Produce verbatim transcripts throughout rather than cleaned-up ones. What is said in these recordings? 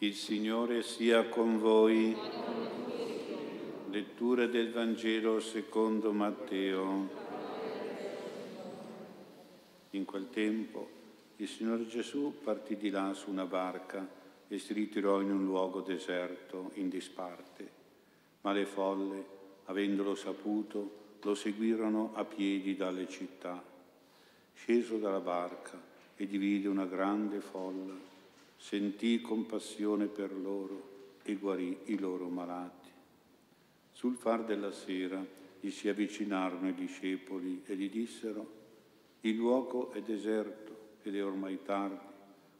Il Signore sia con voi. Lettura del Vangelo secondo Matteo. In quel tempo il Signore Gesù partì di là su una barca e si ritirò in un luogo deserto, in disparte. Ma le folle, avendolo saputo, lo seguirono a piedi dalle città. Sceso dalla barca e divide una grande folla, sentì compassione per loro e guarì i loro malati. Sul far della sera gli si avvicinarono i discepoli e gli dissero: «Il luogo è deserto ed è ormai tardi,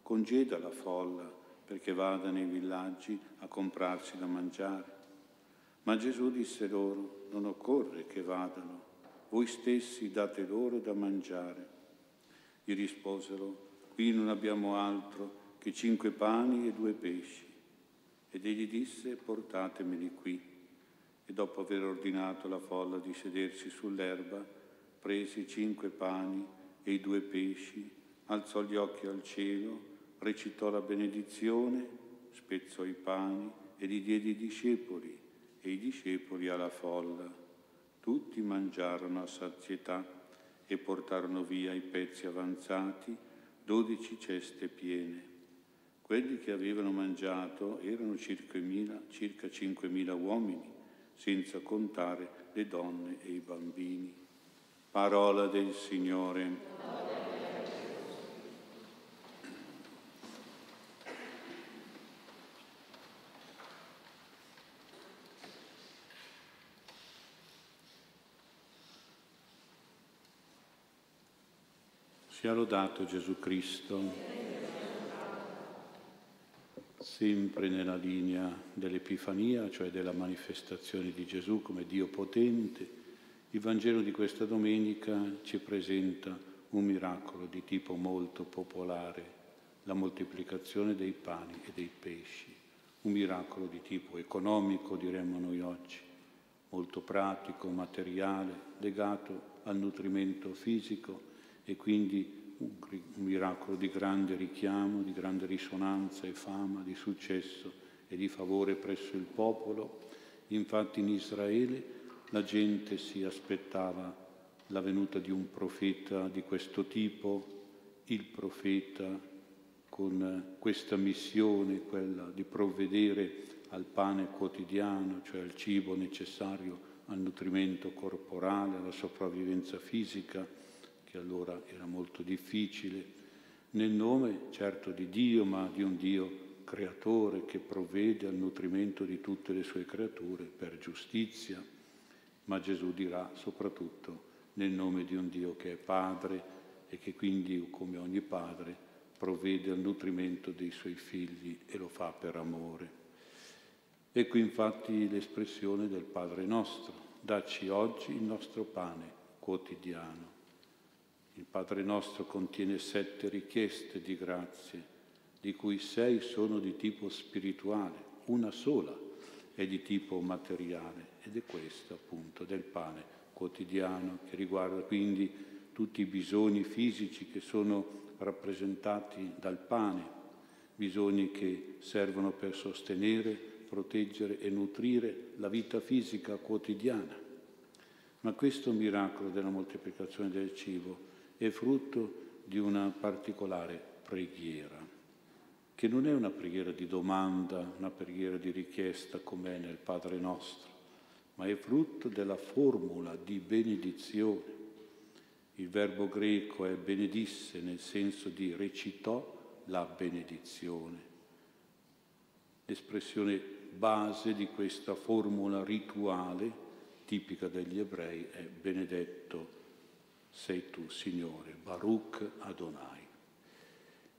congeda la folla perché vada nei villaggi a comprarsi da mangiare». Ma Gesù disse loro: «Non occorre che vadano, voi stessi date loro da mangiare». Gli risposero: «Qui non abbiamo altro che cinque pani e due pesci». Ed egli disse: «Portatemeli qui». E dopo aver ordinato alla folla di sedersi sull'erba, prese i cinque pani e i due pesci, alzò gli occhi al cielo, recitò la benedizione, spezzò i pani e li diede ai discepoli, e i discepoli alla folla. Tutti mangiarono a sazietà e portarono via i pezzi avanzati, dodici ceste piene. Quelli che avevano mangiato erano circa cinquemila uomini, senza contare le donne e i bambini. Parola del Signore. Sia lodato Gesù Cristo. Sempre nella linea dell'Epifania, cioè della manifestazione di Gesù come Dio potente, il Vangelo di questa domenica ci presenta un miracolo di tipo molto popolare, la moltiplicazione dei pani e dei pesci, un miracolo di tipo economico, diremmo noi oggi, molto pratico, materiale, legato al nutrimento fisico e quindi un miracolo di grande richiamo, di grande risonanza e fama, di successo e di favore presso il popolo. Infatti in Israele la gente si aspettava la venuta di un profeta di questo tipo, il profeta con questa missione, quella di provvedere al pane quotidiano, cioè al cibo necessario al nutrimento corporale, alla sopravvivenza fisica, che allora era molto difficile, nel nome certo di Dio, ma di un Dio creatore che provvede al nutrimento di tutte le sue creature per giustizia. Ma Gesù dirà soprattutto nel nome di un Dio che è Padre e che quindi, come ogni padre, provvede al nutrimento dei suoi figli e lo fa per amore. Ecco infatti l'espressione del Padre nostro: dacci oggi il nostro pane quotidiano. Il Padre nostro contiene sette richieste di grazie, di cui sei sono di tipo spirituale, una sola è di tipo materiale, ed è questa appunto del pane quotidiano, che riguarda quindi tutti i bisogni fisici che sono rappresentati dal pane, bisogni che servono per sostenere, proteggere e nutrire la vita fisica quotidiana. Ma questo miracolo della moltiplicazione del cibo è frutto di una particolare preghiera, che non è una preghiera di domanda, una preghiera di richiesta come è nel Padre nostro, ma è frutto della formula di benedizione. Il verbo greco è benedisse, nel senso di recitò la benedizione. L'espressione base di questa formula rituale, tipica degli ebrei, è benedetto sei tu, Signore, Baruch Adonai,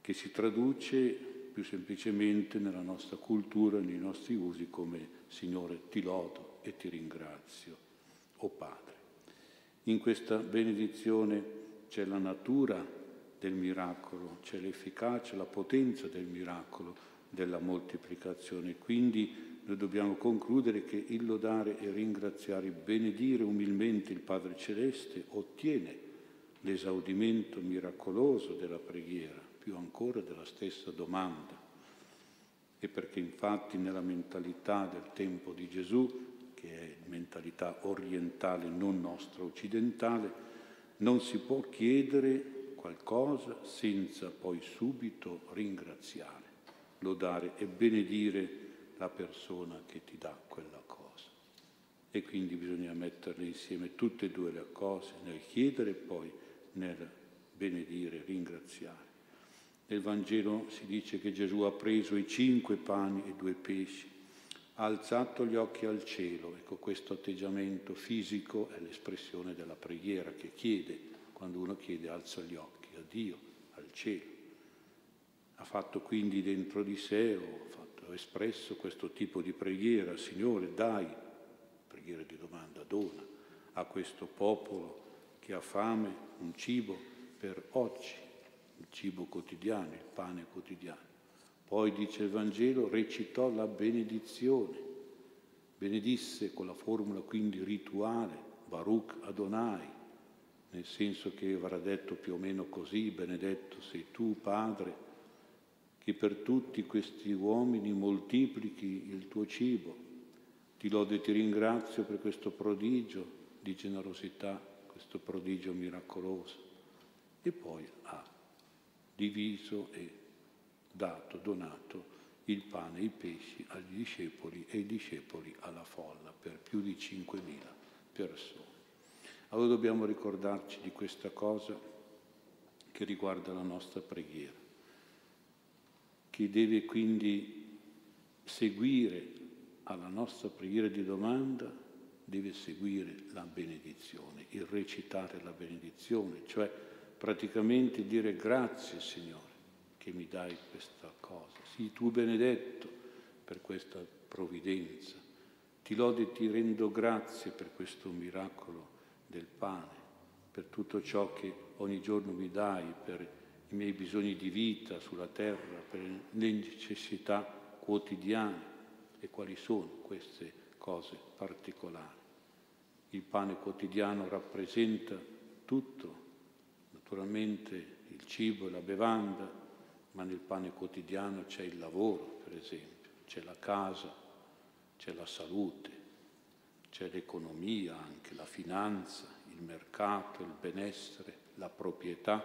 che si traduce più semplicemente nella nostra cultura, nei nostri usi, come Signore ti lodo e ti ringrazio, o Padre. In questa benedizione c'è la natura del miracolo, c'è l'efficacia, la potenza del miracolo, della moltiplicazione. Quindi noi dobbiamo concludere che il lodare e ringraziare, benedire umilmente il Padre Celeste ottiene l'esaudimento miracoloso della preghiera, più ancora della stessa domanda. e perché infatti nella mentalità del tempo di Gesù, che è mentalità orientale, non nostra occidentale, non si può chiedere qualcosa senza poi subito ringraziare, lodare e benedire la persona che ti dà quella cosa. E quindi bisogna metterle insieme tutte e due le cose, nel chiedere e poi nel benedire, ringraziare. Nel Vangelo si dice che Gesù ha preso i cinque pani e due pesci, ha alzato gli occhi al cielo. Ecco, questo atteggiamento fisico è l'espressione della preghiera che chiede. Quando uno chiede, alza gli occhi a Dio, al cielo. Ha fatto quindi dentro di sé, o ha fatto, espresso questo tipo di preghiera: Signore, dai, preghiera di domanda, dona a questo popolo che ha fame un cibo per oggi, il cibo quotidiano, il pane quotidiano. Poi, dice il Vangelo, recitò la benedizione, benedisse con la formula quindi rituale, Baruch Adonai, nel senso che avrà detto più o meno così: benedetto sei tu, Padre, che per tutti questi uomini moltiplichi il tuo cibo. Ti lodo e ti ringrazio per questo prodigio di generosità, questo prodigio miracoloso. E poi ha diviso e dato, donato il pane e i pesci agli discepoli e i discepoli alla folla, per più di cinquemila persone. Allora dobbiamo ricordarci di questa cosa che riguarda la nostra preghiera, che deve quindi seguire alla nostra preghiera di domanda, deve seguire la benedizione, il recitare la benedizione, cioè praticamente dire: grazie Signore che mi dai questa cosa, sii tu benedetto per questa provvidenza, ti lodo e ti rendo grazie per questo miracolo del pane, per tutto ciò che ogni giorno mi dai, per i miei bisogni di vita sulla terra, per le necessità quotidiane. E quali sono queste cose particolari? Il pane quotidiano rappresenta tutto, naturalmente il cibo e la bevanda, ma nel pane quotidiano c'è il lavoro, per esempio, c'è la casa, c'è la salute, c'è l'economia anche, la finanza, il mercato, il benessere, la proprietà,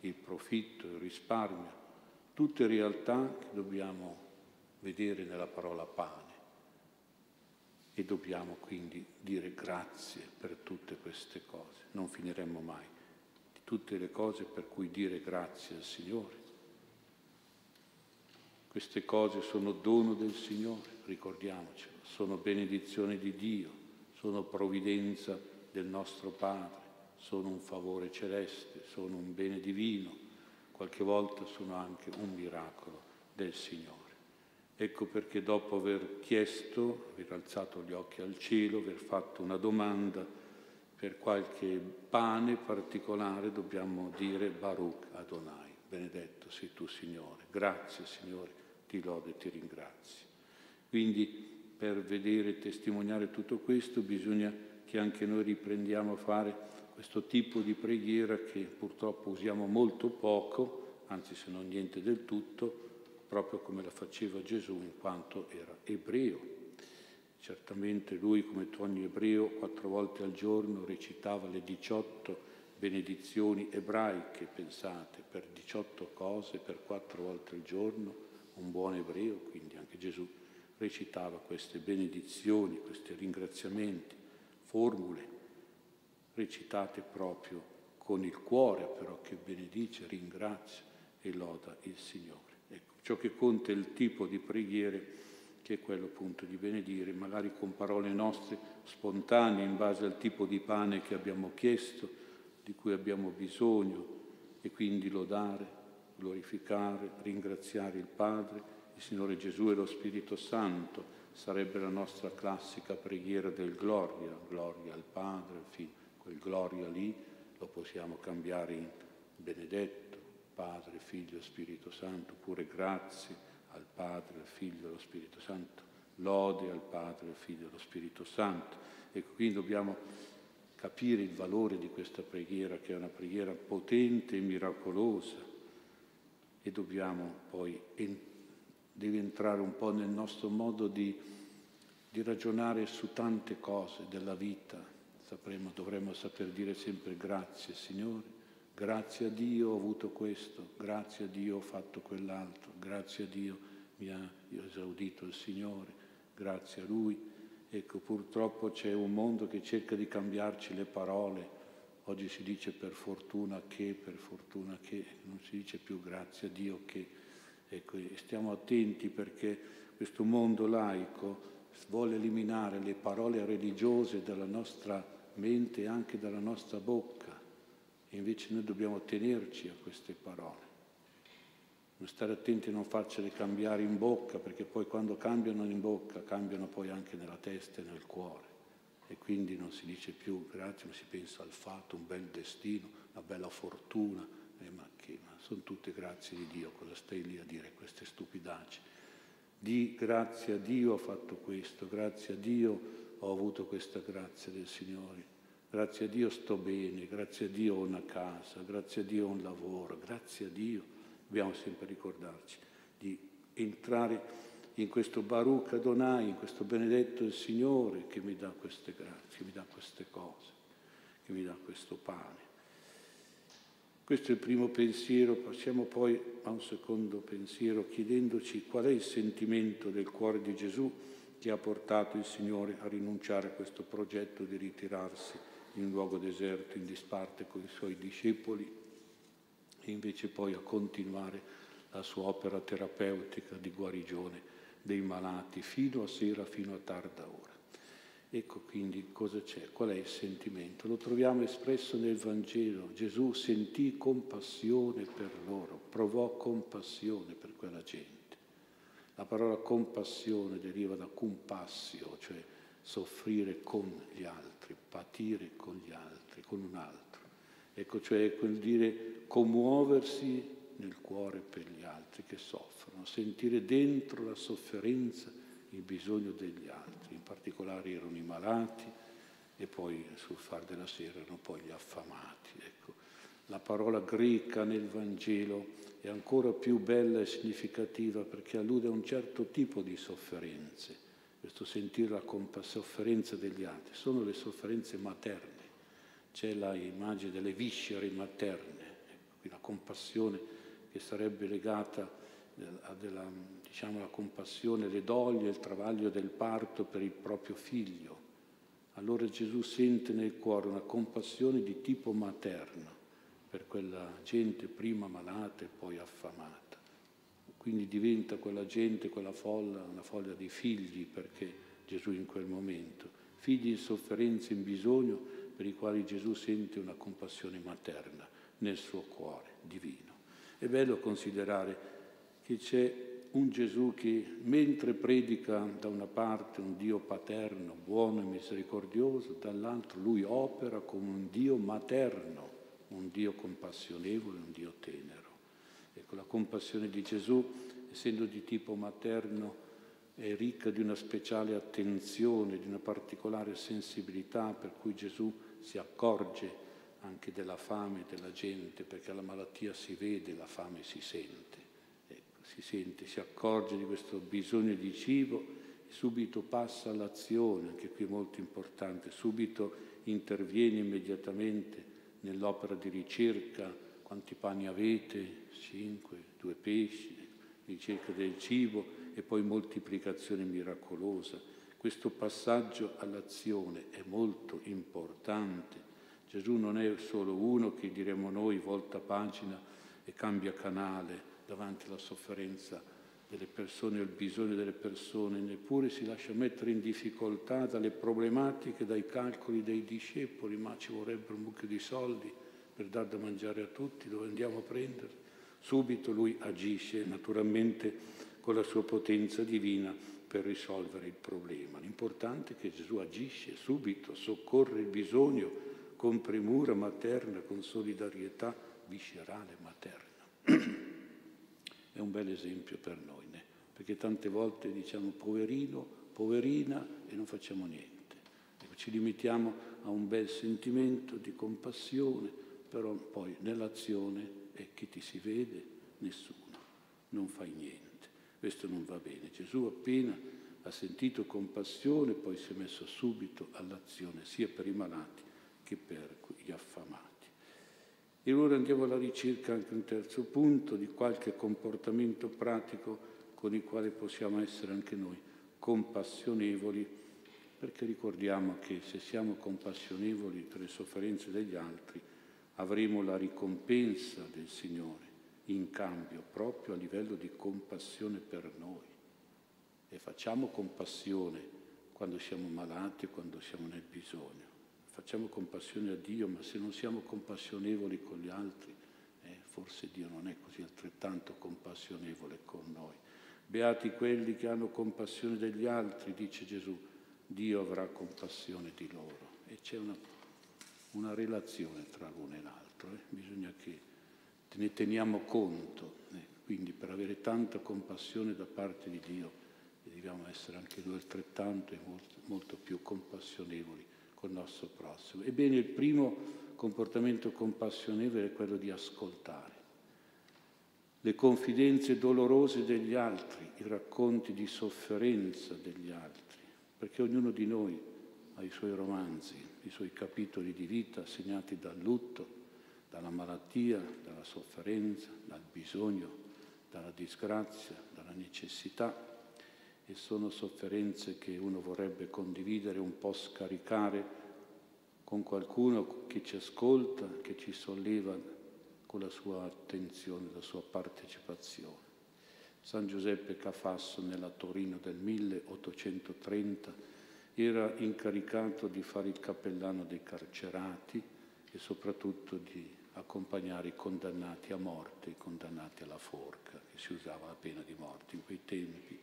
il profitto, il risparmio, tutte realtà che dobbiamo vedere nella parola pane, e dobbiamo quindi dire grazie per tutte queste cose. Non finiremo mai di tutte le cose per cui dire grazie al Signore. Queste cose sono dono del Signore, ricordiamocelo, sono benedizione di Dio, sono provvidenza del nostro Padre, sono un favore celeste, sono un bene divino, qualche volta sono anche un miracolo del Signore. Ecco perché dopo aver chiesto, aver alzato gli occhi al cielo, aver fatto una domanda per qualche pane particolare, dobbiamo dire Baruch Adonai, benedetto sei tu Signore, grazie Signore, ti lodo e ti ringrazio. Quindi per vedere e testimoniare tutto questo bisogna che anche noi riprendiamo a fare questo tipo di preghiera che purtroppo usiamo molto poco, anzi se non niente del tutto, proprio come la faceva Gesù, in quanto era ebreo. Certamente lui, come ogni ebreo, quattro volte al giorno recitava le diciotto benedizioni ebraiche, pensate, per diciotto cose, per quattro volte al giorno, un buon ebreo, quindi anche Gesù recitava queste benedizioni, questi ringraziamenti, formule recitate proprio con il cuore, però, che benedice, ringrazia e loda il Signore. Ciò che conta è il tipo di preghiere, che è quello appunto di benedire, magari con parole nostre spontanee, in base al tipo di pane che abbiamo chiesto, di cui abbiamo bisogno, e quindi lodare, glorificare, ringraziare il Padre, il Signore Gesù e lo Spirito Santo. Sarebbe la nostra classica preghiera del Gloria, Gloria al Padre, fino a quel Gloria lì lo possiamo cambiare in benedetto, Padre, Figlio, Spirito Santo, pure grazie al Padre, al Figlio e allo Spirito Santo, lode al Padre, al Figlio e allo Spirito Santo. Ecco, quindi dobbiamo capire il valore di questa preghiera, che è una preghiera potente e miracolosa, e dobbiamo poi deve entrare un po' nel nostro modo di, di ragionare su tante cose della vita. Sapremo, dovremo saper dire sempre grazie Signore, grazie a Dio ho avuto questo, grazie a Dio ho fatto quell'altro, grazie a Dio mi ha esaudito il Signore, grazie a Lui. Ecco, purtroppo c'è un mondo che cerca di cambiarci le parole. Oggi si dice per fortuna che, per fortuna che, non si dice più grazie a Dio che. Ecco, stiamo attenti perché questo mondo laico vuole eliminare le parole religiose dalla nostra mente e anche dalla nostra bocca. E invece noi dobbiamo tenerci a queste parole. Stare attenti a non farcele cambiare in bocca, perché poi quando cambiano in bocca, cambiano poi anche nella testa e nel cuore. E quindi non si dice più grazie, ma si pensa al fatto, un bel destino, una bella fortuna. Eh, ma che, ma sono tutte grazie di Dio, cosa stai lì a dire queste stupidaggini? Di grazie a Dio ho fatto questo, grazie a Dio ho avuto questa grazia del Signore, grazie a Dio sto bene, grazie a Dio ho una casa, grazie a Dio ho un lavoro, grazie a Dio. Dobbiamo sempre ricordarci di entrare in questo Baruch Adonai, in questo benedetto il Signore che mi dà queste grazie, che mi dà queste cose, che mi dà questo pane. Questo è il primo pensiero. Passiamo poi a un secondo pensiero, chiedendoci qual è il sentimento del cuore di Gesù che ha portato il Signore a rinunciare a questo progetto di ritirarsi in un luogo deserto, in disparte con i Suoi discepoli, e invece poi a continuare la sua opera terapeutica di guarigione dei malati fino a sera, fino a tarda ora. Ecco quindi cosa c'è, qual è il sentimento. Lo troviamo espresso nel Vangelo. Gesù sentì compassione per loro, provò compassione per quella gente. La parola compassione deriva da compassio, cioè soffrire con gli altri, patire con gli altri, con un altro. Ecco, cioè quel dire commuoversi nel cuore per gli altri che soffrono, sentire dentro la sofferenza il bisogno degli altri, in particolare erano i malati e poi sul far della sera erano poi gli affamati. Ecco, la parola greca nel Vangelo è ancora più bella e significativa perché allude a un certo tipo di sofferenze, questo sentire la sofferenza degli altri, sono le sofferenze materne, c'è l'immagine delle viscere materne, ecco, la compassione che sarebbe legata a della, diciamo, la compassione, le doglie, il travaglio del parto per il proprio figlio. Allora Gesù sente nel cuore una compassione di tipo materno per quella gente prima malata e poi affamata. Quindi diventa quella gente, quella folla, una folla di figli, perché Gesù in quel momento, figli in sofferenza, in bisogno, per i quali Gesù sente una compassione materna nel suo cuore divino. È bello considerare che c'è un Gesù che, mentre predica da una parte un Dio paterno, buono e misericordioso, dall'altro Lui opera come un Dio materno, un Dio compassionevole, un Dio tenero. Ecco, la compassione di Gesù, essendo di tipo materno, è ricca di una speciale attenzione, di una particolare sensibilità, per cui Gesù si accorge anche della fame della gente, perché la malattia si vede, la fame si sente. Ecco, si sente, si accorge di questo bisogno di cibo e subito passa all'azione, anche qui è molto importante, subito interviene immediatamente nell'opera di ricerca, quanti pani avete? Cinque, due pesci, ricerca del cibo e poi moltiplicazione miracolosa. Questo passaggio all'azione è molto importante. Gesù non è solo uno che, diremmo noi, volta pagina e cambia canale davanti alla sofferenza delle persone, al bisogno delle persone, neppure si lascia mettere in difficoltà dalle problematiche, dai calcoli dei discepoli, ma ci vorrebbe un mucchio di soldi per dar da mangiare a tutti, dove andiamo a prenderli? Subito Lui agisce, naturalmente, con la sua potenza divina per risolvere il problema. L'importante è che Gesù agisce subito, soccorre il bisogno, con premura materna, con solidarietà viscerale materna. È un bel esempio per noi, né? Perché tante volte diciamo poverino, poverina e non facciamo niente. Ci limitiamo a un bel sentimento di compassione, però poi nell'azione è chi ti si vede? Nessuno, non fai niente. Questo non va bene. Gesù appena ha sentito compassione, poi si è messo subito all'azione, sia per i malati che per gli affamati. E allora andiamo alla ricerca, anche un terzo punto, di qualche comportamento pratico con il quale possiamo essere anche noi compassionevoli, perché ricordiamo che se siamo compassionevoli per le sofferenze degli altri, avremo la ricompensa del Signore in cambio, proprio a livello di compassione per noi. E facciamo compassione quando siamo malati, quando siamo nel bisogno. Facciamo compassione a Dio, ma se non siamo compassionevoli con gli altri, eh, forse Dio non è così altrettanto compassionevole con noi. Beati quelli che hanno compassione degli altri, dice Gesù, Dio avrà compassione di loro. E c'è una, una relazione tra l'uno e l'altro, eh? Bisogna che ne teniamo conto. Eh? Quindi per avere tanta compassione da parte di Dio dobbiamo essere anche noi altrettanto e molto, molto più compassionevoli col nostro prossimo. Ebbene, il primo comportamento compassionevole è quello di ascoltare le confidenze dolorose degli altri, i racconti di sofferenza degli altri, perché ognuno di noi ha i suoi romanzi, i suoi capitoli di vita segnati dal lutto, dalla malattia, dalla sofferenza, dal bisogno, dalla disgrazia, dalla necessità, e sono sofferenze che uno vorrebbe condividere, un po' scaricare con qualcuno che ci ascolta, che ci solleva con la sua attenzione, la sua partecipazione. San Giuseppe Cafasso, nella Torino del milleottocentotrenta, era incaricato di fare il cappellano dei carcerati e soprattutto di accompagnare i condannati a morte, i condannati alla forca, che si usava la pena di morte in quei tempi.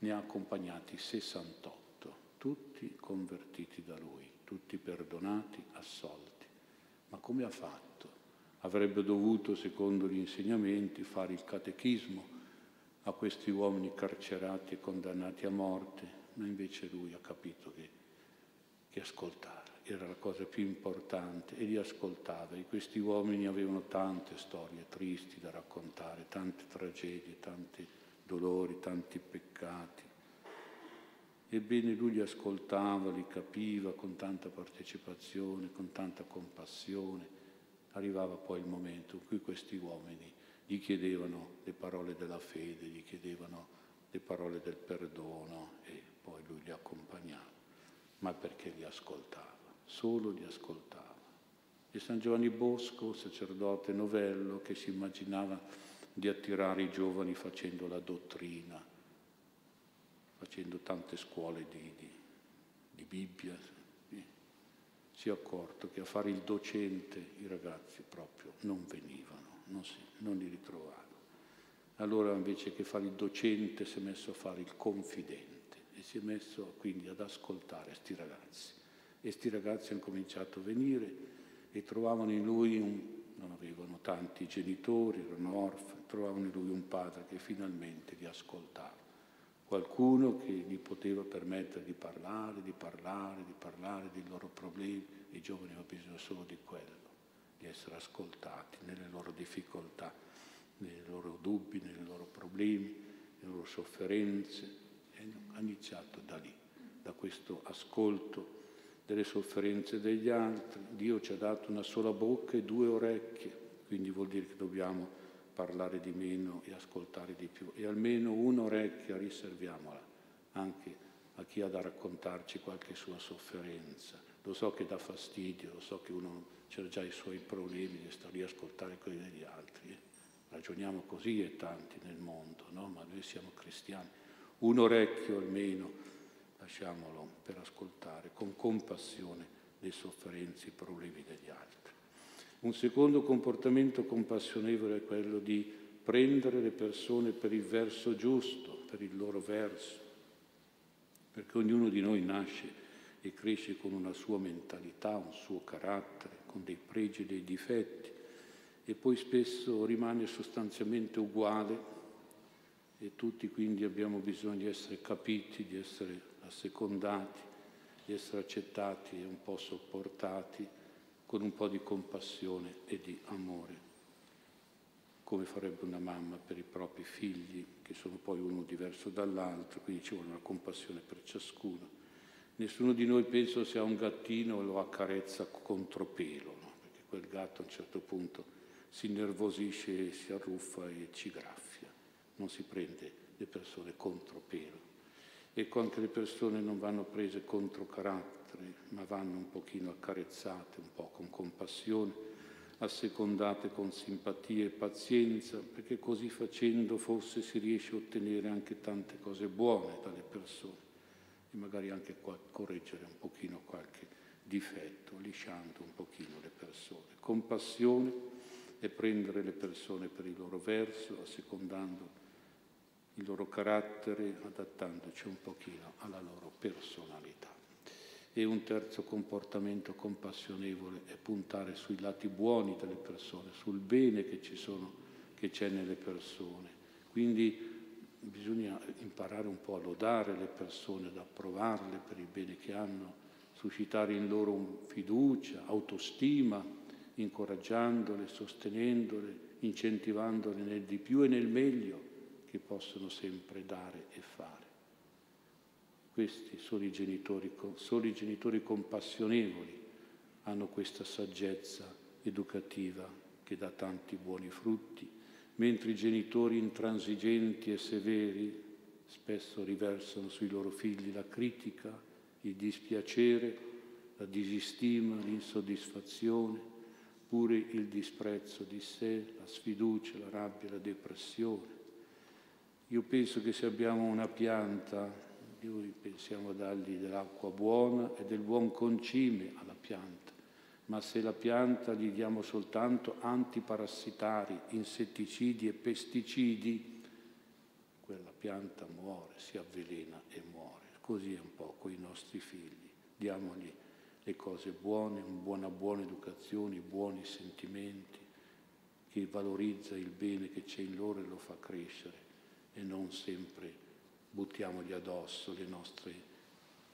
Ne ha accompagnati sessantotto, tutti convertiti da lui, tutti perdonati, assolti. Ma come ha fatto? Avrebbe dovuto, secondo gli insegnamenti, fare il catechismo a questi uomini carcerati e condannati a morte, ma invece lui ha capito che, che ascoltare era la cosa più importante e li ascoltava. E questi uomini avevano tante storie tristi da raccontare, tante tragedie, tanti dolori, tanti peccati. Ebbene, lui li ascoltava, li capiva con tanta partecipazione, con tanta compassione. Arrivava poi il momento in cui questi uomini gli chiedevano le parole della fede, gli chiedevano le parole del perdono, e poi lui li accompagnava, ma perché li ascoltava, solo li ascoltava. E San Giovanni Bosco, sacerdote novello, che si immaginava di attirare i giovani facendo la dottrina, facendo tante scuole di, di, di Bibbia, si è accorto che a fare il docente i ragazzi proprio non venivano, non, si, non li ritrovavano. Allora, invece che fare il docente, si è messo a fare il confidente e si è messo quindi ad ascoltare sti ragazzi. E sti ragazzi hanno cominciato a venire e trovavano in lui, un, non avevano tanti genitori, erano orfani, trovavano in lui un padre che finalmente li ascoltava. Qualcuno che gli poteva permettere di parlare, di parlare, di parlare dei loro problemi. I giovani hanno bisogno solo di quello, di essere ascoltati nelle loro difficoltà, nei loro dubbi, nei loro problemi, nelle loro sofferenze. E ha iniziato da lì, da questo ascolto delle sofferenze degli altri. Dio ci ha dato una sola bocca e due orecchie, quindi vuol dire che dobbiamo parlare di meno e ascoltare di più, e almeno un'orecchia riserviamola anche a chi ha da raccontarci qualche sua sofferenza. Lo so che dà fastidio, lo so che uno c'ha già i suoi problemi e sta lì a ascoltare quelli degli altri. Ragioniamo così e tanti nel mondo, no? Ma noi siamo cristiani. Un orecchio almeno lasciamolo per ascoltare con compassione le sofferenze e i problemi degli altri. Un secondo comportamento compassionevole è quello di prendere le persone per il verso giusto, per il loro verso, perché ognuno di noi nasce e cresce con una sua mentalità, un suo carattere, con dei pregi e dei difetti, e poi spesso rimane sostanzialmente uguale, e tutti quindi abbiamo bisogno di essere capiti, di essere assecondati, di essere accettati e un po' sopportati, con un po' di compassione e di amore. come farebbe una mamma per i propri figli, che sono poi uno diverso dall'altro, quindi ci vuole una compassione per ciascuno. Nessuno di noi, penso, se ha un gattino lo accarezza contropelo, no? Perché quel gatto a un certo punto si innervosisce, si arruffa e ci graffia, non si prende le persone contropelo. Ecco, anche le persone non vanno prese contro carattere, ma vanno un pochino accarezzate, un po' con compassione, assecondate con simpatia e pazienza, perché così facendo forse si riesce a ottenere anche tante cose buone dalle persone e magari anche correggere un pochino qualche difetto, lisciando un pochino le persone. Compassione è prendere le persone per il loro verso, assecondando il loro carattere, adattandoci un pochino alla loro personalità. E un terzo comportamento compassionevole è puntare sui lati buoni delle persone, sul bene che ci sono, che c'è nelle persone. Quindi bisogna imparare un po' a lodare le persone, ad approvarle per il bene che hanno, suscitare in loro fiducia, autostima, incoraggiandole, sostenendole, incentivandole nel di più e nel meglio che possono sempre dare e fare. Questi sono i genitori, solo i genitori compassionevoli hanno questa saggezza educativa che dà tanti buoni frutti, mentre i genitori intransigenti e severi spesso riversano sui loro figli la critica, il dispiacere, la disistima, l'insoddisfazione, pure il disprezzo di sé, la sfiducia, la rabbia, la depressione. Io penso che se abbiamo una pianta, noi pensiamo a dargli dell'acqua buona e del buon concime alla pianta, ma se la pianta gli diamo soltanto antiparassitari, insetticidi e pesticidi, quella pianta muore, si avvelena e muore. Così è un po' con i nostri figli. Diamogli le cose buone, una buona educazione, buoni sentimenti, che valorizza il bene che c'è in loro e lo fa crescere, e non sempre buttiamogli addosso le nostre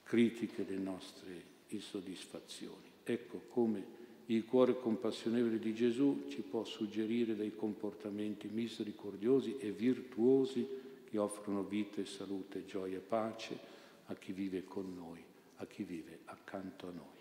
critiche, le nostre insoddisfazioni. Ecco come il cuore compassionevole di Gesù ci può suggerire dei comportamenti misericordiosi e virtuosi che offrono vita e salute, gioia e pace a chi vive con noi, a chi vive accanto a noi.